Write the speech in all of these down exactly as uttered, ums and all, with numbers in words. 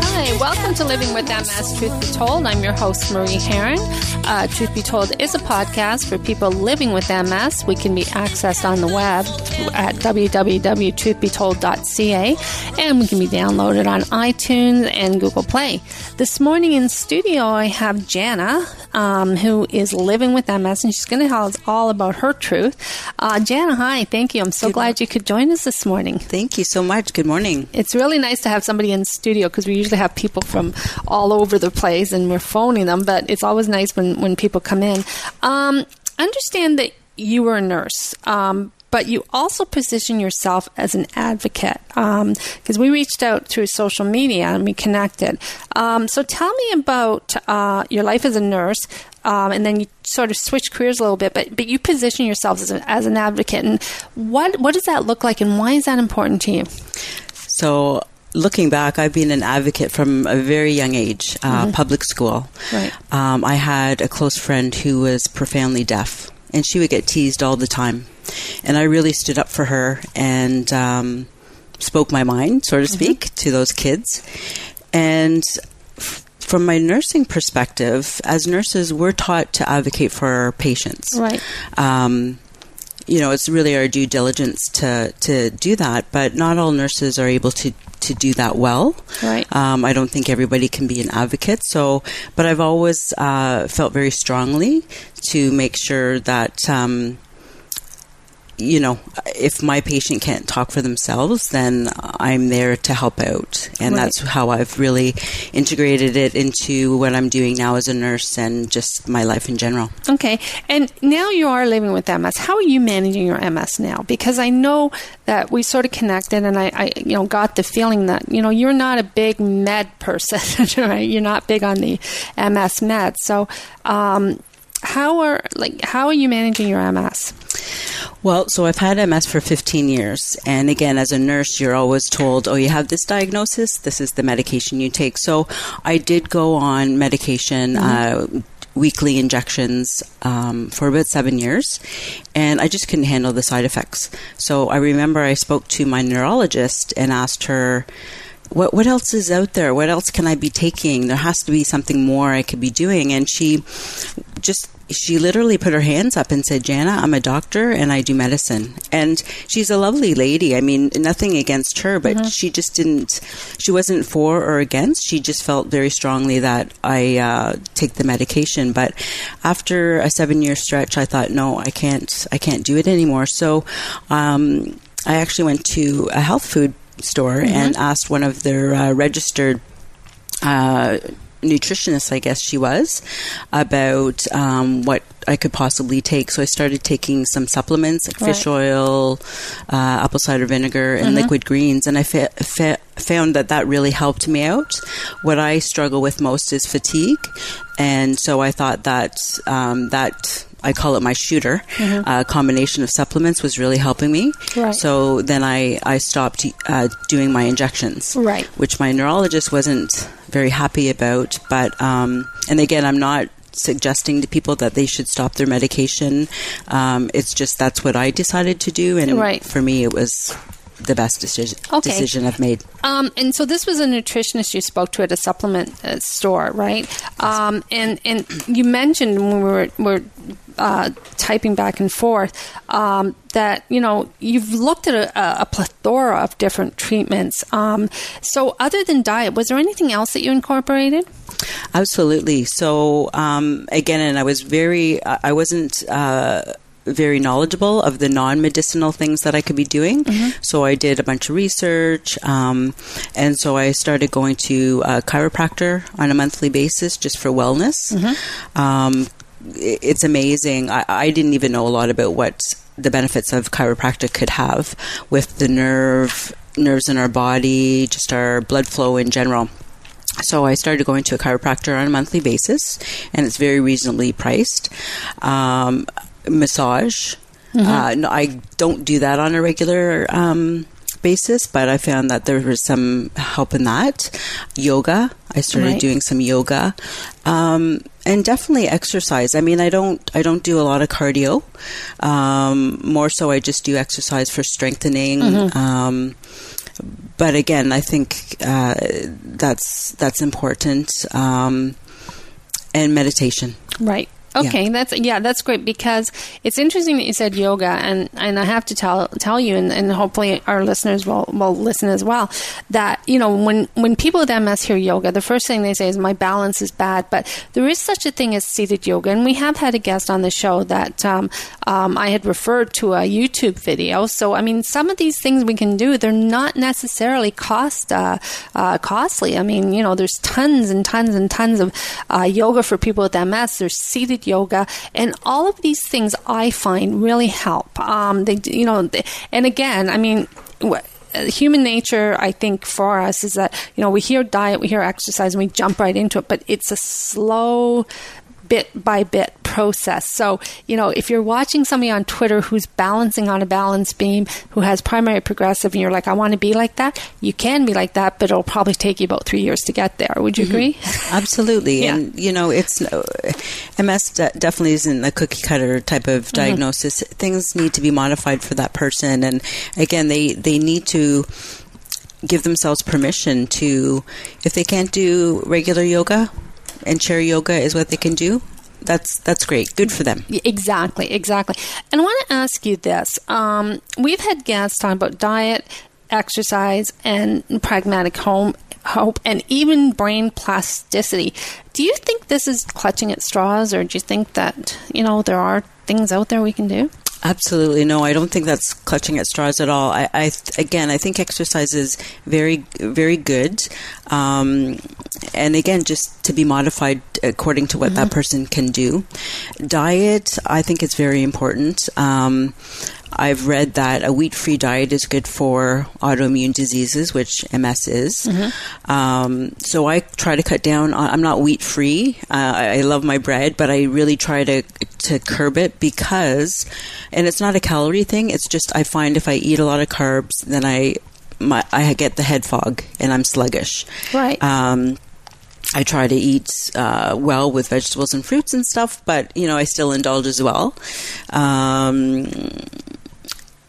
Hi, welcome to Living With M S Truth Be Told. I'm your host, Marie Heron. Uh, Truth Be Told is a podcast for people living with M S. We can be accessed on the web at w w w dot truth be told dot c a, and we can be downloaded on iTunes and Google Play. This morning in studio, I have Jana, um, who is living with M S, and she's going to tell us all about her truth. Uh, Jana, hi. Thank you. I'm so Good glad you could join us this morning. Thank you so much. Good morning. It's really nice to have somebody in studio because we usually have people from all over the place and we're phoning them, but it's always nice when, when people come in. Um, I understand that you were a nurse, um, but you also position yourself as an advocate because um, we reached out through social media and we connected. Um, so tell me about uh, your life as a nurse. Um, and then you sort of switch careers a little bit, but but you position yourself as, a, as an advocate. And what, what does that look like and why is that important to you? So looking back, I've been an advocate from a very young age, uh, mm-hmm. public school. Right. Um, I had a close friend who was profoundly deaf and she would get teased all the time. And I really stood up for her and um, spoke my mind, so to mm-hmm. speak, to those kids. And from my nursing perspective, as nurses, we're taught to advocate for our patients. Right. Um, you know, it's really our due diligence to, to do that, but not all nurses are able to, to do that well. Right. Um, I don't think everybody can be an advocate. So, but I've always uh, felt very strongly to make sure that, um, you know, if my patient can't talk for themselves, then I'm there to help out. And right. that's how I've really integrated it into what I'm doing now as a nurse and just my life in general. Okay. And now you are living with M S. How are you managing your M S now? Because I know that we sort of connected and I, I you know, got the feeling that, you know, you're not a big med person, right? You're not big on the M S meds. So, um, how are, like, how are you managing your M S? Well, so I've had M S for fifteen years. And again, as a nurse, you're always told, oh, you have this diagnosis, this is the medication you take. So I did go on medication, mm-hmm. uh, weekly injections um, for about seven years. And I just couldn't handle the side effects. So I remember I spoke to my neurologist and asked her, What what else is out there? What else can I be taking? There has to be something more I could be doing. And she just, she literally put her hands up and said, Jana, I'm a doctor and I do medicine. And she's a lovely lady. I mean, nothing against her, but mm-hmm. she just didn't, she wasn't for or against. She just felt very strongly that I uh, take the medication. But after a seven year stretch, I thought, no, I can't, I can't do it anymore. So um, I actually went to a health food store mm-hmm. and asked one of their uh, registered uh, nutritionists, I guess she was, about um, what I could possibly take. So I started taking some supplements like right. fish oil, uh, apple cider vinegar, and mm-hmm. liquid greens. And I fa- fa- found that that really helped me out. What I struggle with most is fatigue. And so I thought that um, that... I call it my shooter, mm-hmm. uh, combination of supplements was really helping me. Right. So then I, I stopped uh, doing my injections, right. which my neurologist wasn't very happy about. But um, and again, I'm not suggesting to people that they should stop their medication. Um, it's just that's what I decided to do. And right. for me, it was the best decision okay. decision I've made. Um, and so this was a nutritionist you spoke to at a supplement uh, store, right? Um, and and you mentioned when we were, were uh, typing back and forth um, that, you know, you've looked at a, a plethora of different treatments. Um, so other than diet, was there anything else that you incorporated? Absolutely. So um, again, and I was very, I wasn't... Uh, very knowledgeable of the non-medicinal things that I could be doing. Mm-hmm. So I did a bunch of research. Um, and so I started going to a chiropractor on a monthly basis just for wellness. Mm-hmm. Um, it's amazing. I, I didn't even know a lot about what the benefits of chiropractic could have with the nerve, nerves in our body, just our blood flow in general. So I started going to a chiropractor on a monthly basis and it's very reasonably priced. Um, massage. Mm-hmm. Uh, no, I don't do that on a regular um, basis, but I found that there was some help in that. Yoga. I started right. doing some yoga. Um, And definitely exercise. I mean, I don't I don't do a lot of cardio. Um, more so I just do exercise for strengthening. Mm-hmm. Um, but again, I think uh, that's that's important. Um, and meditation. Right. Okay, yeah. that's yeah, that's great, because it's interesting that you said yoga, and, and I have to tell tell you, and, and hopefully our listeners will, will listen as well, that, you know, when, when people with M S hear yoga, the first thing they say is, my balance is bad, but there is such a thing as seated yoga, and we have had a guest on the show that um, um, I had referred to a YouTube video, so, I mean, some of these things we can do, they're not necessarily cost uh, uh, costly. I mean, you know, there's tons and tons and tons of uh, yoga for people with M S. There's seated yoga, and all of these things I find really help. Um, they, you know, they, and again, I mean, wh- human nature, I think, for us is that, you know, we hear diet, we hear exercise, and we jump right into it, but it's a slow, bit by bit process. So, you know, if you're watching somebody on Twitter who's balancing on a balance beam, who has primary progressive, and you're like, I want to be like that, you can be like that, but it'll probably take you about three years to get there. Would you mm-hmm. agree? Absolutely. Yeah. And, you know, it's M S de- definitely isn't a cookie cutter type of diagnosis. Mm-hmm. Things need to be modified for that person. And again, they, they need to give themselves permission to, if they can't do regular yoga, and chair yoga is what they can do, that's that's great. Good for them. Exactly, exactly. And I want to ask you this. Um, we've had guests talking about diet, exercise, and pragmatic home, hope, and even brain plasticity. Do you think this is clutching at straws, or do you think that, you know, there are things out there we can do? Absolutely. No, I don't think that's clutching at straws at all. I, I again, I think exercise is very, very good. Um, and again, just to be modified according to what mm-hmm. that person can do. Diet, I think it's very important. Um, I've read that a wheat-free diet is good for autoimmune diseases, which M S is. Mm-hmm. Um, so I try to cut down on, I'm not wheat-free. Uh, I love my bread, but I really try to to curb it because, and it's not a calorie thing, it's just I find if I eat a lot of carbs, then I my, I get the head fog and I'm sluggish. Right. Um, I try to eat uh, well with vegetables and fruits and stuff, but, you know, I still indulge as well. Um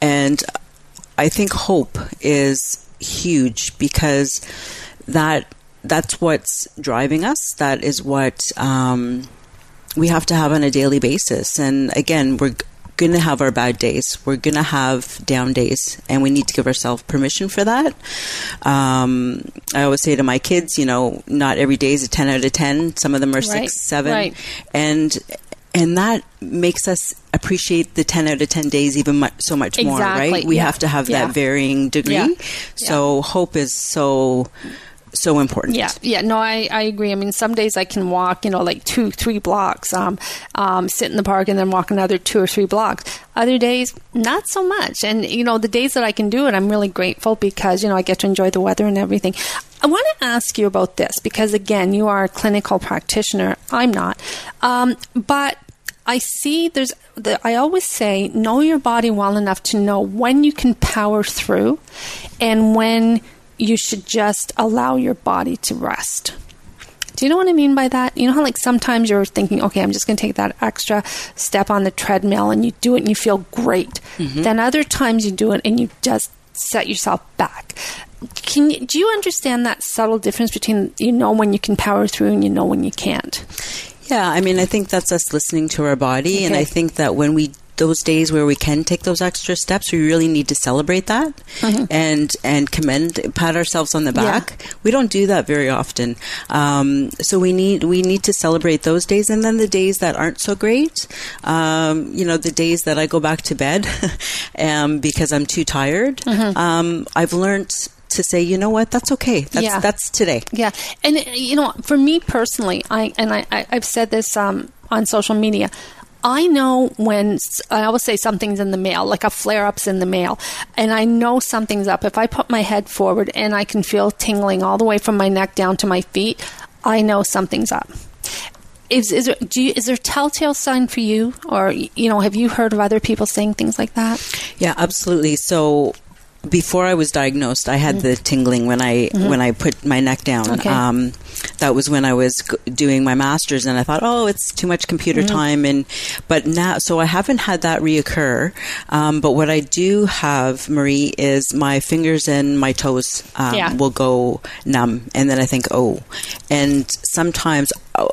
And I think hope is huge, because that that's what's driving us. That is what um, we have to have on a daily basis. And again, we're going to have our bad days. We're going to have down days, and we need to give ourselves permission for that. Um, I always say to my kids, you know, not every day is a ten out of ten. Some of them are right. six, seven. Right. And And that makes us appreciate the ten out of ten days even mu- so much more, exactly. right? We yeah. have to have yeah. that varying degree. Yeah. So yeah. hope is so... so important. Yeah, yeah. No, I, I agree. I mean, some days I can walk, you know, like two, three blocks, um, um, sit in the park and then walk another two or three blocks. Other days, not so much. And, you know, the days that I can do it, I'm really grateful, because, you know, I get to enjoy the weather and everything. I want to ask you about this, because, again, you are a clinical practitioner. I'm not. Um, but I see there's, the, I always say, know your body well enough to know when you can power through and when you should just allow your body to rest. Do you know what I mean by that? You know how, like, sometimes you're thinking, okay, I'm just going to take that extra step on the treadmill, and you do it and you feel great. Mm-hmm. Then other times you do it and you just set yourself back. Can you, do you understand that subtle difference between, you know, when you can power through and you know when you can't? Yeah, I mean, I think that's us listening to our body. Okay. And I think that when we those days where we can take those extra steps, we really need to celebrate that mm-hmm. and and commend, pat ourselves on the back. Yeah. We don't do that very often. Um, so we need we need to celebrate those days, and then the days that aren't so great, um, you know, the days that I go back to bed um, because I'm too tired. Mm-hmm. Um, I've learned to say, you know what, that's okay. That's, yeah. that's today. Yeah. And, you know, for me personally, I and I, I, I've said this um, on social media, I know when, I always say something's in the mail, like a flare-up's in the mail, and I know something's up. If I put my head forward and I can feel tingling all the way from my neck down to my feet, I know something's up. Is, is, there, do you, is there a telltale sign for you? Or, you know, have you heard of other people saying things like that? Yeah, absolutely. So before I was diagnosed, I had mm-hmm. the tingling when I mm-hmm. when I put my neck down. Okay. Um, that was when I was doing my master's, and I thought, oh, it's too much computer mm-hmm. time. And but now, so I haven't had that reoccur. Um, but what I do have, Marie, is my fingers and my toes um, yeah. will go numb, and then I think, oh, and sometimes. Oh,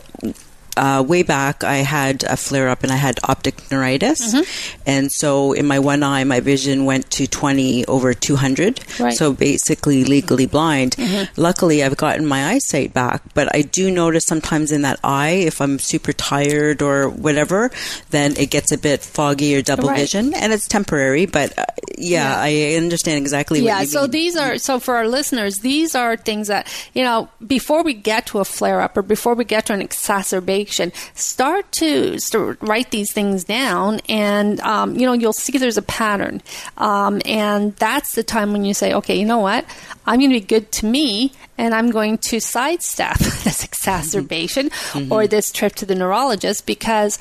Uh, way back, I had a flare-up and I had optic neuritis. Mm-hmm. And so in my one eye, my vision went to twenty over two hundred. Right. So basically legally blind. Mm-hmm. Luckily, I've gotten my eyesight back. But I do notice sometimes in that eye, if I'm super tired or whatever, then it gets a bit foggy or double right. vision. And it's temporary. But uh, yeah, yeah, I understand exactly yeah, what you so mean. These are, so for our listeners, these are things that, you know, before we get to a flare-up or before we get to an exacerbation, Start to start write these things down, and um, you know you'll see there's a pattern, um, and that's the time when you say, okay, you know what, I'm going to be good to me, and I'm going to sidestep this exacerbation mm-hmm. or this trip to the neurologist because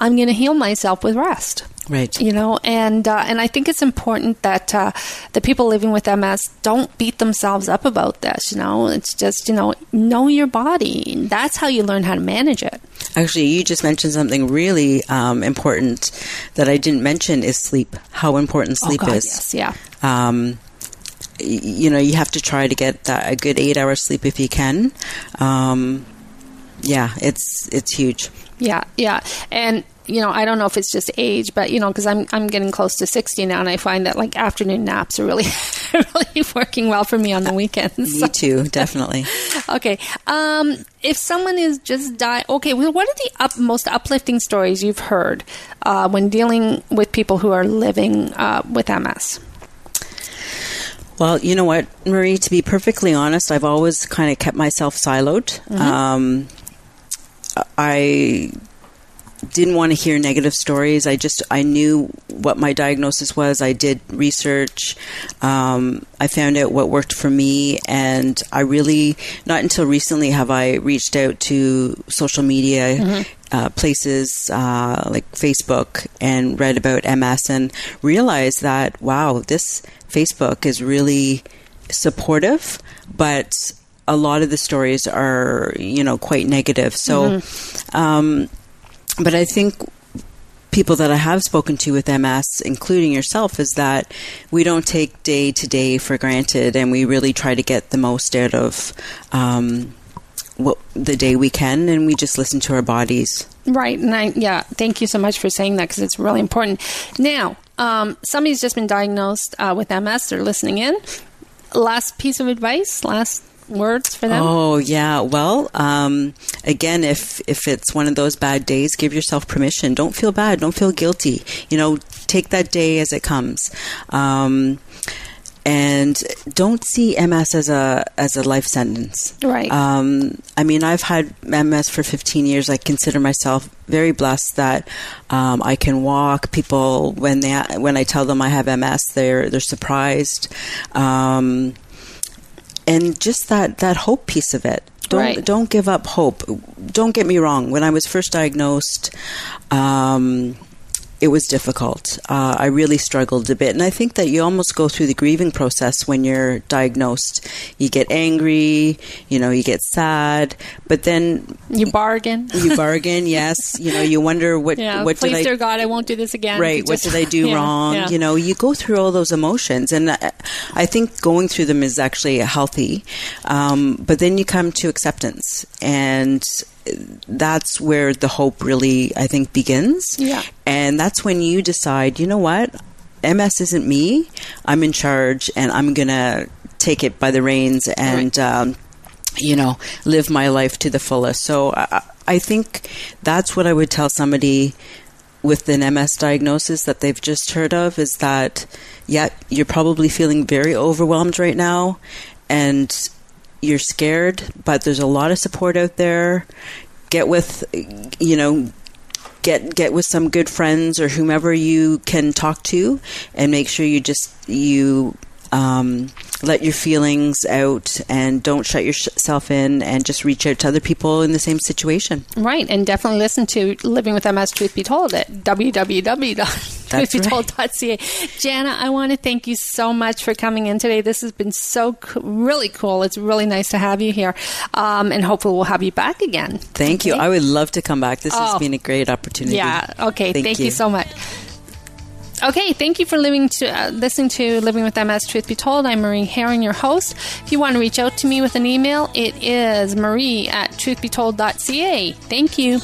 I'm going to heal myself with rest. Right. You know, and uh, and I think it's important that uh, the people living with M S don't beat themselves up about this. You know, it's just, you know, know your body. That's how you learn how to manage it. Actually, you just mentioned something really um, important that I didn't mention is sleep. How important sleep oh God, is. Yes, yeah. Um, you know, you have to try to get that, a good eight hours sleep if you can. Um, yeah, it's it's huge. Yeah, yeah, and. You know, I don't know if it's just age, but, you know, because I'm I'm getting close to sixty now, and I find that, like, afternoon naps are really, really working well for me on the weekends. Me too, definitely. Okay. Um, if someone is just dying, okay, well, what are the up- most uplifting stories you've heard uh, when dealing with people who are living uh, with M S? Well, you know what, Marie, to be perfectly honest, I've always kind of kept myself siloed. Mm-hmm. Um, I... didn't want to hear negative stories. I just, I knew what my diagnosis was. I did research. Um, I found out what worked for me. And I really, not until recently have I reached out to social media mm-hmm. uh, places uh, like Facebook and read about M S and realized that, wow, this Facebook is really supportive, but a lot of the stories are, you know, quite negative. So, mm-hmm. um, But I think people that I have spoken to with M S, including yourself, is that we don't take day to day for granted, and we really try to get the most out of um, what, the day we can, and we just listen to our bodies. Right. And I, yeah, thank you so much for saying that because it's really important. Now, um, somebody's just been diagnosed uh, with M S. They're listening in. Last piece of advice, last words for them? Oh, yeah. Well, um, again, if, if it's one of those bad days, give yourself permission. Don't feel bad. Don't feel guilty. You know, take that day as it comes. Um, and don't see M S as a as a life sentence. Right. Um, I mean, I've had M S for fifteen years. I consider myself very blessed that um, I can walk. People, when they when I tell them I have M S, they're, they're surprised. Um And just that, that hope piece of it. Don't right. don't give up hope. Don't get me wrong. When I was first diagnosed, um, it was difficult. Uh, I really struggled a bit. And I think that you almost go through the grieving process when you're diagnosed. You get angry, you know, you get sad, but then... You bargain. You bargain, yes. You know, you wonder what, yeah, what did I... Please, dear God, I won't do this again. Right, just, what did I do yeah, wrong? Yeah. You know, you go through all those emotions. And I, I think going through them is actually healthy. Um, but then you come to acceptance. And... that's where the hope really, I think, begins. Yeah. And that's when you decide, you know what? M S isn't me. I'm in charge and I'm going to take it by the reins and, right. um, you know, live my life to the fullest. So I, I think that's what I would tell somebody with an M S diagnosis that they've just heard of is that, yeah, you're probably feeling very overwhelmed right now and you're scared, but there's a lot of support out there. Get with, you know, get get with some good friends or whomever you can talk to, and make sure you just you um, let your feelings out and don't shut yourself in, and just reach out to other people in the same situation. Right. And definitely listen to Living With M S Truth Be Told at w w w dot truth be told dot c a. Jana, I want to thank you so much for coming in today. This has been so co- really cool. It's really nice to have you here. Um, and hopefully we'll have you back again. Thank okay. you. I would love to come back. This oh, has been a great opportunity. Yeah. Okay. Thank, thank you. you so much. Okay, thank you for living to, uh, listening to Living With M S Truth Be Told. I'm Marie Heron, your host. If you want to reach out to me with an email, it is marie at truth be told dot c a. Thank you.